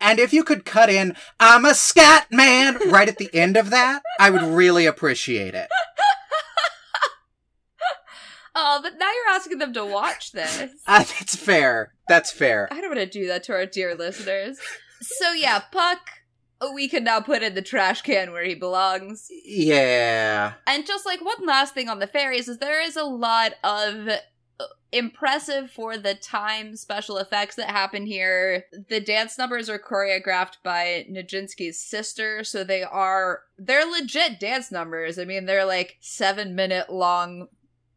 and if you could cut in, I'm a scat man, right at the end of that, I would really appreciate it. Oh, but now you're asking them to watch this. Uh, that's fair. That's fair. I don't want to do that to our dear listeners. So yeah, Puck, we can now put in the trash can where he belongs. Yeah. And just like one last thing on the fairies is there is a lot of impressive for the time special effects that happen here. The dance numbers are choreographed by Nijinsky's sister, so they are, they're legit dance numbers. I mean, they're like seven minute long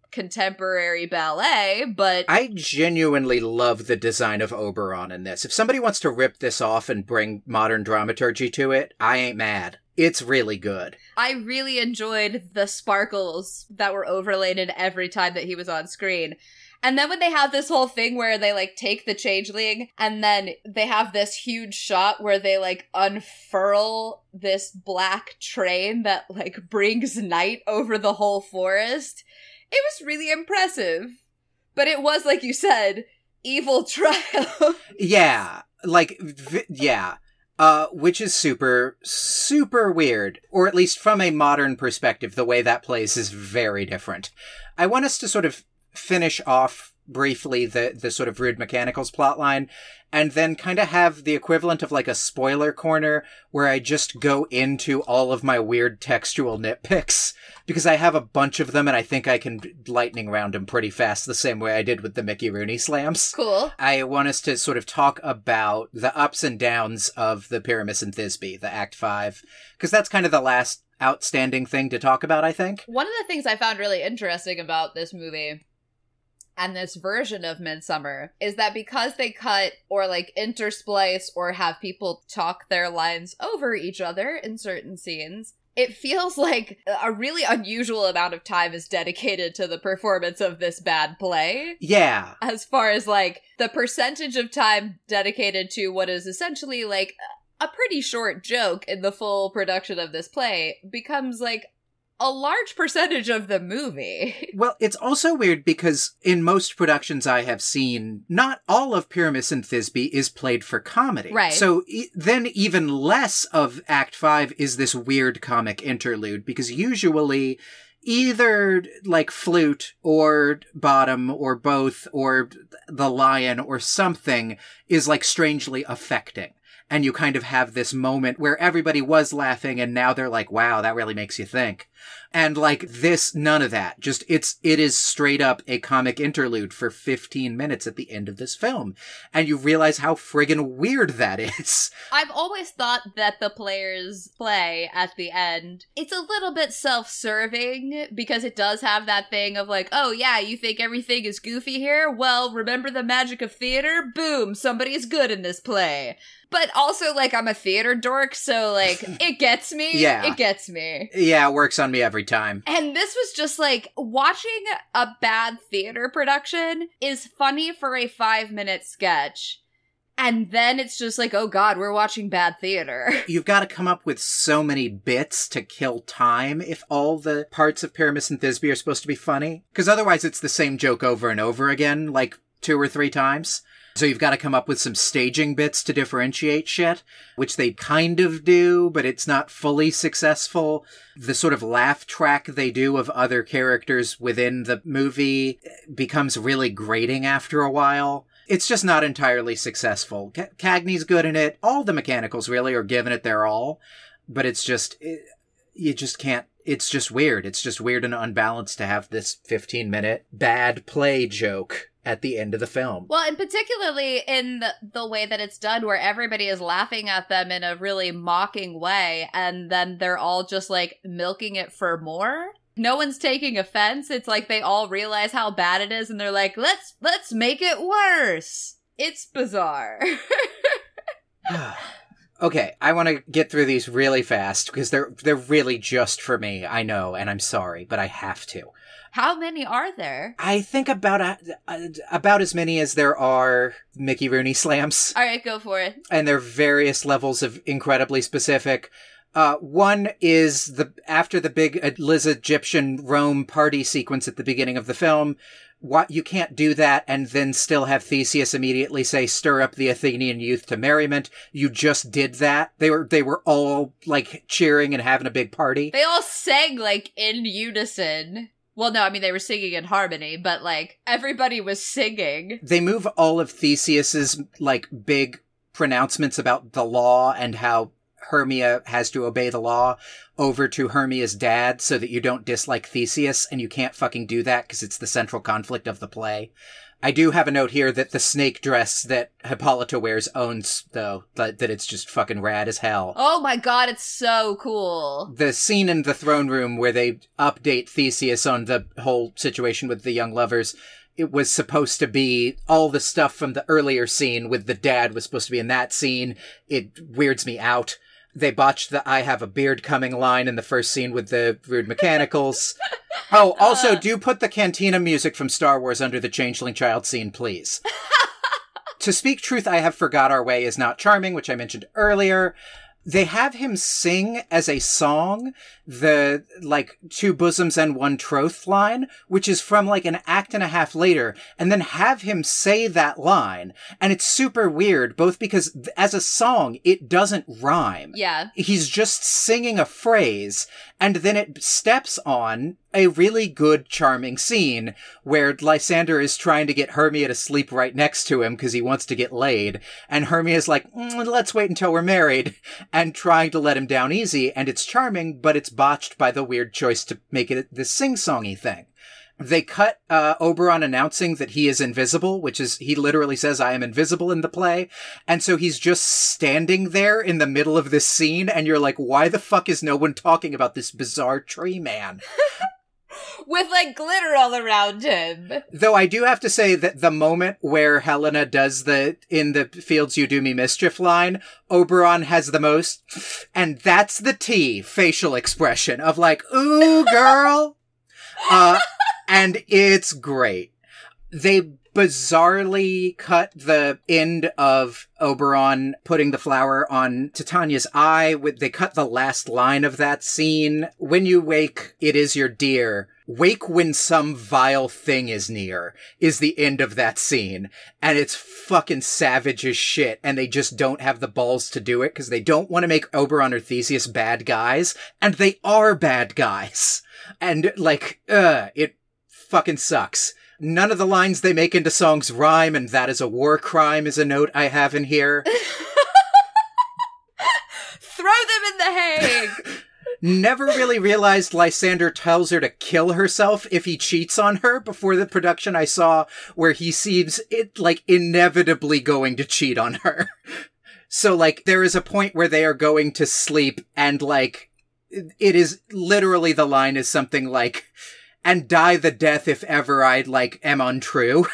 contemporary ballet, but I genuinely love the design of Oberon in this. If somebody wants to rip this off and bring modern dramaturgy to it, I ain't mad. It's really good. I really enjoyed the sparkles that were overlaid in every time that he was on screen. And then when they have this whole thing where they, like, take the changeling and then they have this huge shot where they, like, unfurl this black train that, like, brings night over the whole forest. It was really impressive, but it was, like you said, evil trial. Yeah, like, vi- yeah, uh, which is super, super weird, or at least from a modern perspective, the way that plays is very different. I want us to sort of finish off briefly the, the sort of Rude Mechanicals plotline, and then kind of have the equivalent of like a spoiler corner where I just go into all of my weird textual nitpicks, because I have a bunch of them and I think I can lightning round them pretty fast the same way I did with the Mickey Rooney slams. Cool. I want us to sort of talk about the ups and downs of the Pyramus and Thisbe, the Act Five, because that's kind of the last outstanding thing to talk about, I think. One of the things I found really interesting about this movie and this version of Midsummer is that because they cut or like intersplice or have people talk their lines over each other in certain scenes, it feels like a really unusual amount of time is dedicated to the performance of this bad play. Yeah. As far as like the percentage of time dedicated to what is essentially like a pretty short joke in the full production of this play becomes like a large percentage of the movie. Well, it's also weird because in most productions I have seen, not all of Pyramus and Thisbe is played for comedy. Right. So e- then even less of Act Five is this weird comic interlude, because usually either like flute or bottom or both or the lion or something is like strangely affecting. And you kind of have this moment where everybody was laughing and now they're like, wow, that really makes you think. And like this, none of that. Just it's, it is straight up a comic interlude for fifteen minutes at the end of this film. And you realize how friggin' weird that is. I've always thought that the players play at the end, it's a little bit self-serving because it does have that thing of like, oh yeah, you think everything is goofy here? Well, remember the magic of theater? Boom, somebody's good in this play. But also, like, I'm a theater dork, so, like, it gets me. Yeah. It gets me. Yeah, it works on me every time. And this was just, like, watching a bad theater production is funny for a five-minute sketch. And then it's just like, oh god, we're watching bad theater. You've got to come up with so many bits to kill time if all the parts of Pyramus and Thisbe are supposed to be funny. Because otherwise it's the same joke over and over again, like, two or three times. So you've got to come up with some staging bits to differentiate shit, which they kind of do, but it's not fully successful. The sort of laugh track they do of other characters within the movie becomes really grating after a while. It's just not entirely successful. C- Cagney's good in it. All the mechanicals really are giving it their all, but it's just, it, you just can't. It's just weird. It's just weird and unbalanced to have this fifteen-minute bad play joke at the end of the film. Well, and particularly in the, the way that it's done, where everybody is laughing at them in a really mocking way, and then they're all just, like, milking it for more. No one's taking offense. It's like they all realize how bad it is, and they're like, let's, let's make it worse. It's bizarre. Okay, I want to get through these really fast because they're they're really just for me. I know, and I'm sorry, but I have to. How many are there? I think about a, a, about as many as there are Mickey Rooney slams. All right, go for it. And they're various levels of incredibly specific. Uh, one is the after the big Liz Egyptian Rome party sequence at the beginning of the film. What, you can't do that and then still have Theseus immediately say, stir up the Athenian youth to merriment. You just did that. They were they were all, like, cheering and having a big party. They all sang, like, in unison. Well, no, I mean, they were singing in harmony, but, like, everybody was singing. They move all of Theseus's, like, big pronouncements about the law and how Hermia has to obey the law over to Hermia's dad so that you don't dislike Theseus, and you can't fucking do that because it's the central conflict of the play. I do have a note here that the snake dress that Hippolyta wears owns, though, that it's just fucking rad as hell. Oh my god, it's so cool. The scene in the throne room where they update Theseus on the whole situation with the young lovers, it was supposed to be all the stuff from the earlier scene with the dad was supposed to be in that scene. It weirds me out. They botched the I have a beard coming line in the first scene with the rude mechanicals. Oh, also, uh, do put the Cantina music from Star Wars under the Changeling Child scene, please. To speak truth, I have forgot our way is not charming, which I mentioned earlier. They have him sing as a song, the, like, two bosoms and one troth line, which is from, like, an act and a half later, and then have him say that line. And it's super weird, both because th- as a song, it doesn't rhyme. Yeah. He's just singing a phrase, and then it steps on a really good, charming scene where Lysander is trying to get Hermia to sleep right next to him because he wants to get laid. And Hermia's like, mm, let's wait until we're married, and trying to let him down easy. And it's charming, but it's botched by the weird choice to make it this sing-songy thing. They cut uh, Oberon announcing that he is invisible, which is, he literally says, I am invisible in the play. And so he's just standing there in the middle of this scene. And you're like, why the fuck is no one talking about this bizarre tree man? With, like, glitter all around him. Though I do have to say that the moment where Helena does the in the fields you do me mischief line, Oberon has the most, and that's the T facial expression of, like, ooh, girl. uh, and it's great. They bizarrely cut the end of Oberon putting the flower on Titania's eye. They cut the last line of that scene. When you wake, it is your dear. Wake when some vile thing is near is the end of that scene. And it's fucking savage as shit. And they just don't have the balls to do it because they don't want to make Oberon or Theseus bad guys. And they are bad guys. And, like, uh, it fucking sucks. None of the lines they make into songs rhyme, and that is a war crime is a note I have in here. Throw them in the hay! Never really realized Lysander tells her to kill herself if he cheats on her before the production I saw where he seems, it like, inevitably going to cheat on her. So, like, there is a point where they are going to sleep, and, like, it is literally, the line is something like, and die the death if ever I, like, am untrue.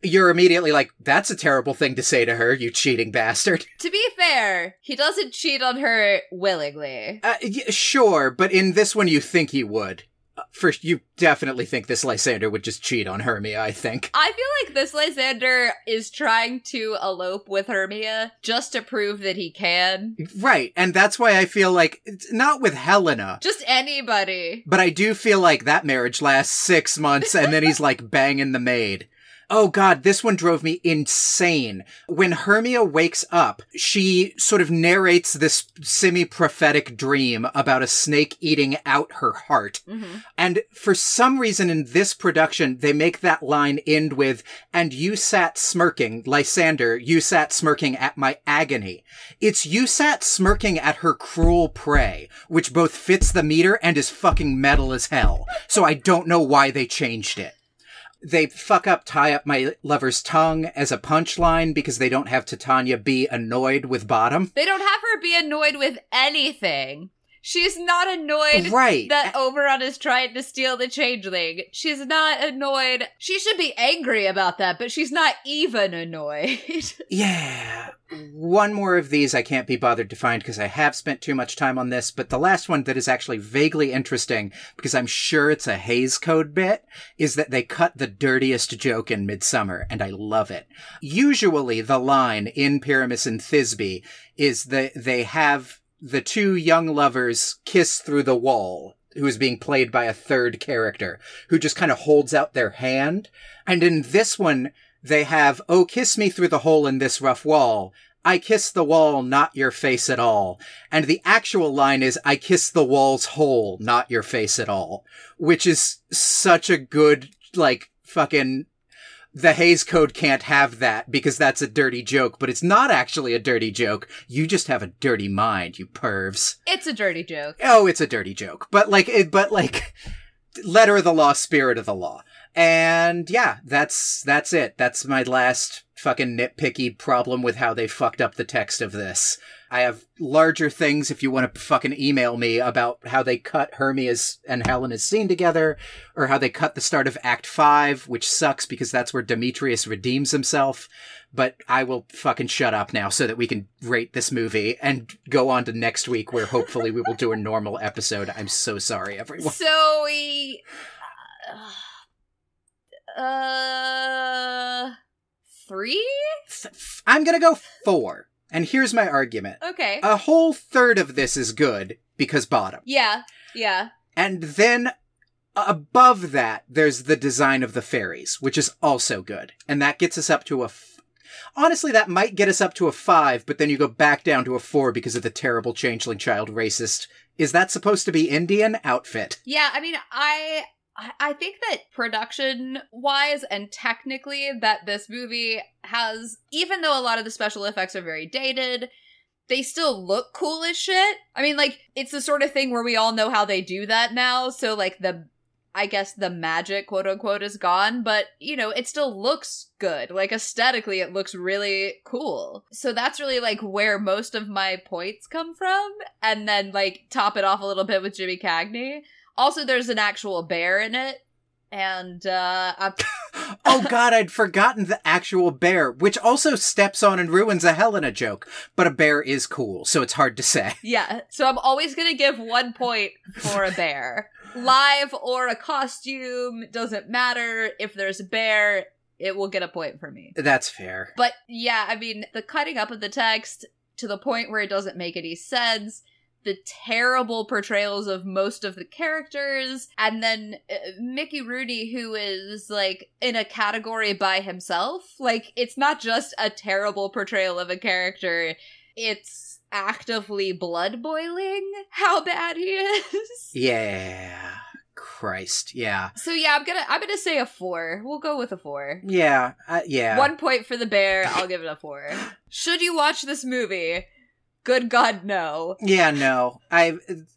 You're immediately like, that's a terrible thing to say to her, you cheating bastard. To be fair, he doesn't cheat on her willingly. Uh, yeah, sure, but in this one you think he would. For, you definitely think this Lysander would just cheat on Hermia, I think. I feel like this Lysander is trying to elope with Hermia just to prove that he can. Right, and that's why I feel like, not with Helena. Just anybody. But I do feel like that marriage lasts six months and then he's like banging the maid. Oh god, this one drove me insane. When Hermia wakes up, she sort of narrates this semi-prophetic dream about a snake eating out her heart. Mm-hmm. And for some reason in this production, they make that line end with, and you sat smirking, Lysander, you sat smirking at my agony. It's you sat smirking at her cruel prey, which both fits the meter and is fucking metal as hell. So I don't know why they changed it. They fuck up, tie up my lover's tongue as a punchline because they don't have Titania be annoyed with Bottom. They don't have her be annoyed with anything. She's not annoyed right. that Oberon is trying to steal the changeling. She's not annoyed. She should be angry about that, but she's not even annoyed. Yeah. One more of these I can't be bothered to find because I have spent too much time on this, but the last one that is actually vaguely interesting, because I'm sure it's a Hays Code bit, is that they cut the dirtiest joke in Midsummer, and I love it. Usually the line in Pyramus and Thisbe is that they have the two young lovers kiss through the wall, who is being played by a third character, who just kind of holds out their hand. And in this one, they have, "Oh, kiss me through the hole in this rough wall. I kiss the wall, not your face at all." And the actual line is, "I kiss the wall's hole, not your face at all," which is such a good, like, fucking... The Hays Code can't have that because that's a dirty joke, but it's not actually a dirty joke. You just have a dirty mind, you pervs. It's a dirty joke. Oh, it's a dirty joke. But like, it, but like, letter of the law, spirit of the law. And yeah, that's, that's it. That's my last fucking nitpicky problem with how they fucked up the text of this. I have larger things if you want to fucking email me about how they cut Hermia's and Helena's scene together, or how they cut the start of Act five, which sucks because that's where Demetrius redeems himself. But I will fucking shut up now so that we can rate this movie and go on to next week where hopefully we will do a normal episode. I'm so sorry, everyone. So we... Uh... Three? I'm gonna go four. And here's my argument. Okay. A whole third of this is good because bottom. Yeah, yeah. And then above that, there's the design of the fairies, which is also good. And that gets us up to a... F- Honestly, that might get us up to a five, but then you go back down to a four because of the terrible changeling child racist. Is that supposed to be Indian outfit? Yeah, I mean, I... I think that production-wise and technically that this movie has, even though a lot of the special effects are very dated, they still look cool as shit. I mean, like, it's the sort of thing where we all know how they do that now, so, like, the, I guess the magic, quote-unquote, is gone, but, you know, it still looks good. Like, aesthetically, it looks really cool. So that's really, like, where most of my points come from, and then, like, top it off a little bit with Jimmy Cagney. Also, there's an actual bear in it, and, uh... I'm... Oh god, I'd forgotten the actual bear, which also steps on and ruins a Helena joke, but a bear is cool, so it's hard to say. Yeah, so I'm always gonna give one point for a bear. Live or a costume, doesn't matter. If there's a bear, it will get a point for me. That's fair. But, yeah, I mean, the cutting up of the text to the point where it doesn't make any sense... the terrible portrayals of most of the characters, and then uh, Mickey Rooney, who is, like, in a category by himself. Like, it's not just a terrible portrayal of a character, it's actively blood-boiling how bad he is. Yeah. Christ, yeah. So yeah, I'm gonna I'm gonna say a four. We'll go with a four. Yeah, uh, yeah. One point for the bear, I'll give it a four. Should you watch this movie... Good God, no. Yeah, no. I,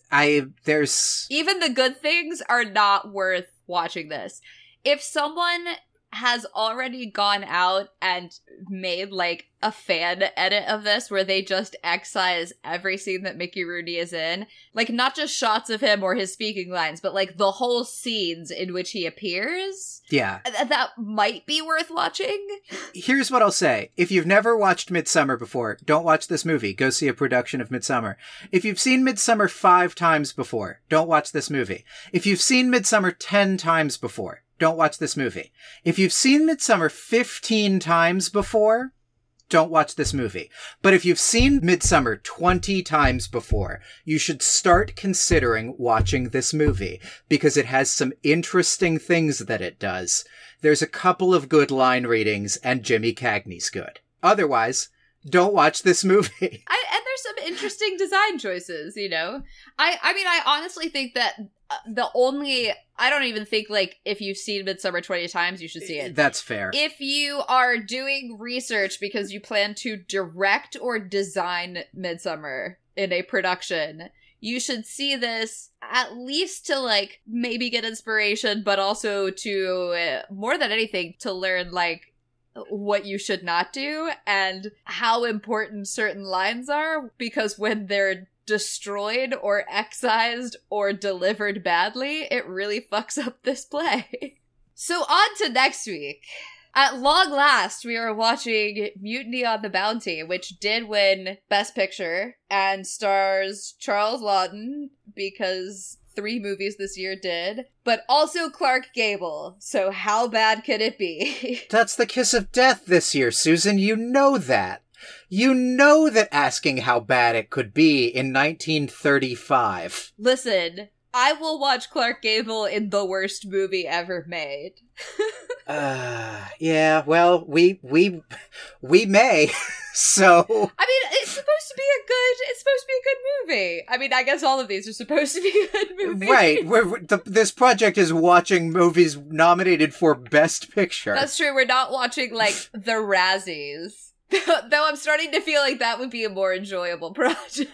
I, there's... Even the good things are not worth watching this. If someone has already gone out and made, like, a fan edit of this where they just excise every scene that Mickey Rooney is in, like, not just shots of him or his speaking lines, but, like, the whole scenes in which he appears... Yeah. Th- that might be worth watching. Here's what I'll say. If you've never watched Midsummer before, don't watch this movie. Go see a production of Midsummer. If you've seen Midsummer five times before, don't watch this movie. If you've seen Midsummer ten times before... don't watch this movie. If you've seen Midsummer fifteen times before, don't watch this movie. But if you've seen Midsummer twenty times before, you should start considering watching this movie because it has some interesting things that it does. There's a couple of good line readings and Jimmy Cagney's good. Otherwise, don't watch this movie. I, and there's some interesting design choices, you know? I, I mean, I honestly think that the only... I don't even think, like, if you've seen Midsummer twenty times, you should see it. That's fair. If you are doing research because you plan to direct or design Midsummer in a production, you should see this at least to, like, maybe get inspiration, but also to, uh, more than anything, to learn, like, what you should not do and how important certain lines are, because when they're destroyed or excised or delivered badly, it really fucks up this play. So on to next week. At long last, we are watching Mutiny on the Bounty, which did win Best Picture and stars Charles Lawton, because three movies this year did, but also Clark Gable. So how bad could it be? That's the kiss of death this year, Susan. You know that. You know that asking how bad it could be in nineteen thirty-five. Listen, I will watch Clark Gable in the worst movie ever made. uh, yeah, well, we we we may. So I mean, it's supposed to be a good. It's supposed to be a good movie. I mean, I guess all of these are supposed to be good movies, right? We're, we're, the, this project is watching movies nominated for Best Picture. That's true. We're not watching like the Razzies. Though I'm starting to feel like that would be a more enjoyable project.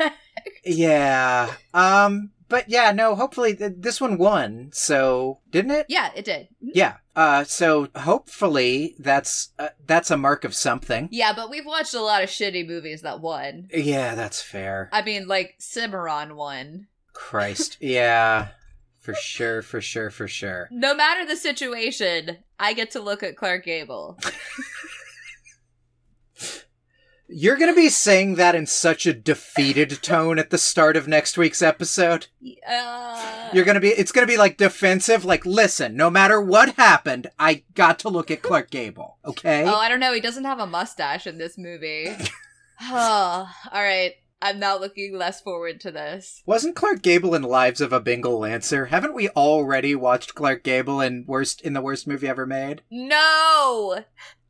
Yeah. Um. But yeah, no, hopefully th- this one won, so didn't it? Yeah, it did. Mm-hmm. Yeah. Uh, so hopefully that's uh, that's a mark of something. Yeah, but we've watched a lot of shitty movies that won. Yeah, that's fair. I mean, like, Cimarron won. Christ. Yeah. For sure, for sure, for sure. No matter the situation, I get to look at Clark Gable. You're going to be saying that in such a defeated tone at the start of next week's episode. Uh, You're going to be, it's going to be like defensive, like, listen, no matter what happened, I got to look at Clark Gable, okay? Oh, I don't know. He doesn't have a mustache in this movie. Oh, all right. I'm not looking less forward to this. Wasn't Clark Gable in Lives of a Bengal Lancer? Haven't we already watched Clark Gable in worst in the worst movie ever made? No!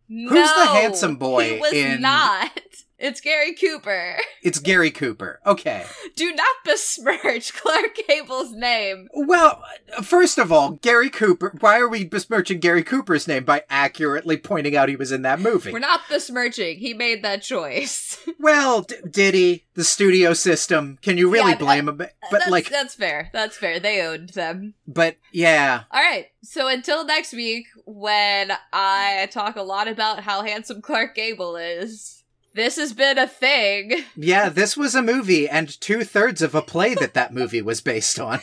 No, who's the handsome boy? He was in... not. It's Gary Cooper. It's Gary Cooper. Okay. Do not besmirch Clark Gable's name. Well, first of all, Gary Cooper. Why are we besmirching Gary Cooper's name by accurately pointing out he was in that movie? We're not besmirching. He made that choice. Well, d- did he? The studio system. Can you really yeah, blame him? But that's, like, that's fair. That's fair. They owned them. But yeah. All right. So until next week, when I talk a lot about how handsome Clark Gable is. This has been a thing. Yeah, this was a movie and two-thirds of a play that that movie was based on.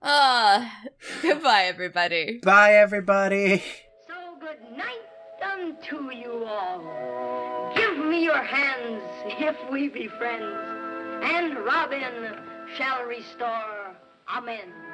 Ah, uh, goodbye, everybody. Bye, everybody. So good night unto you all. Give me your hands, if we be friends, and Robin shall restore. Amen.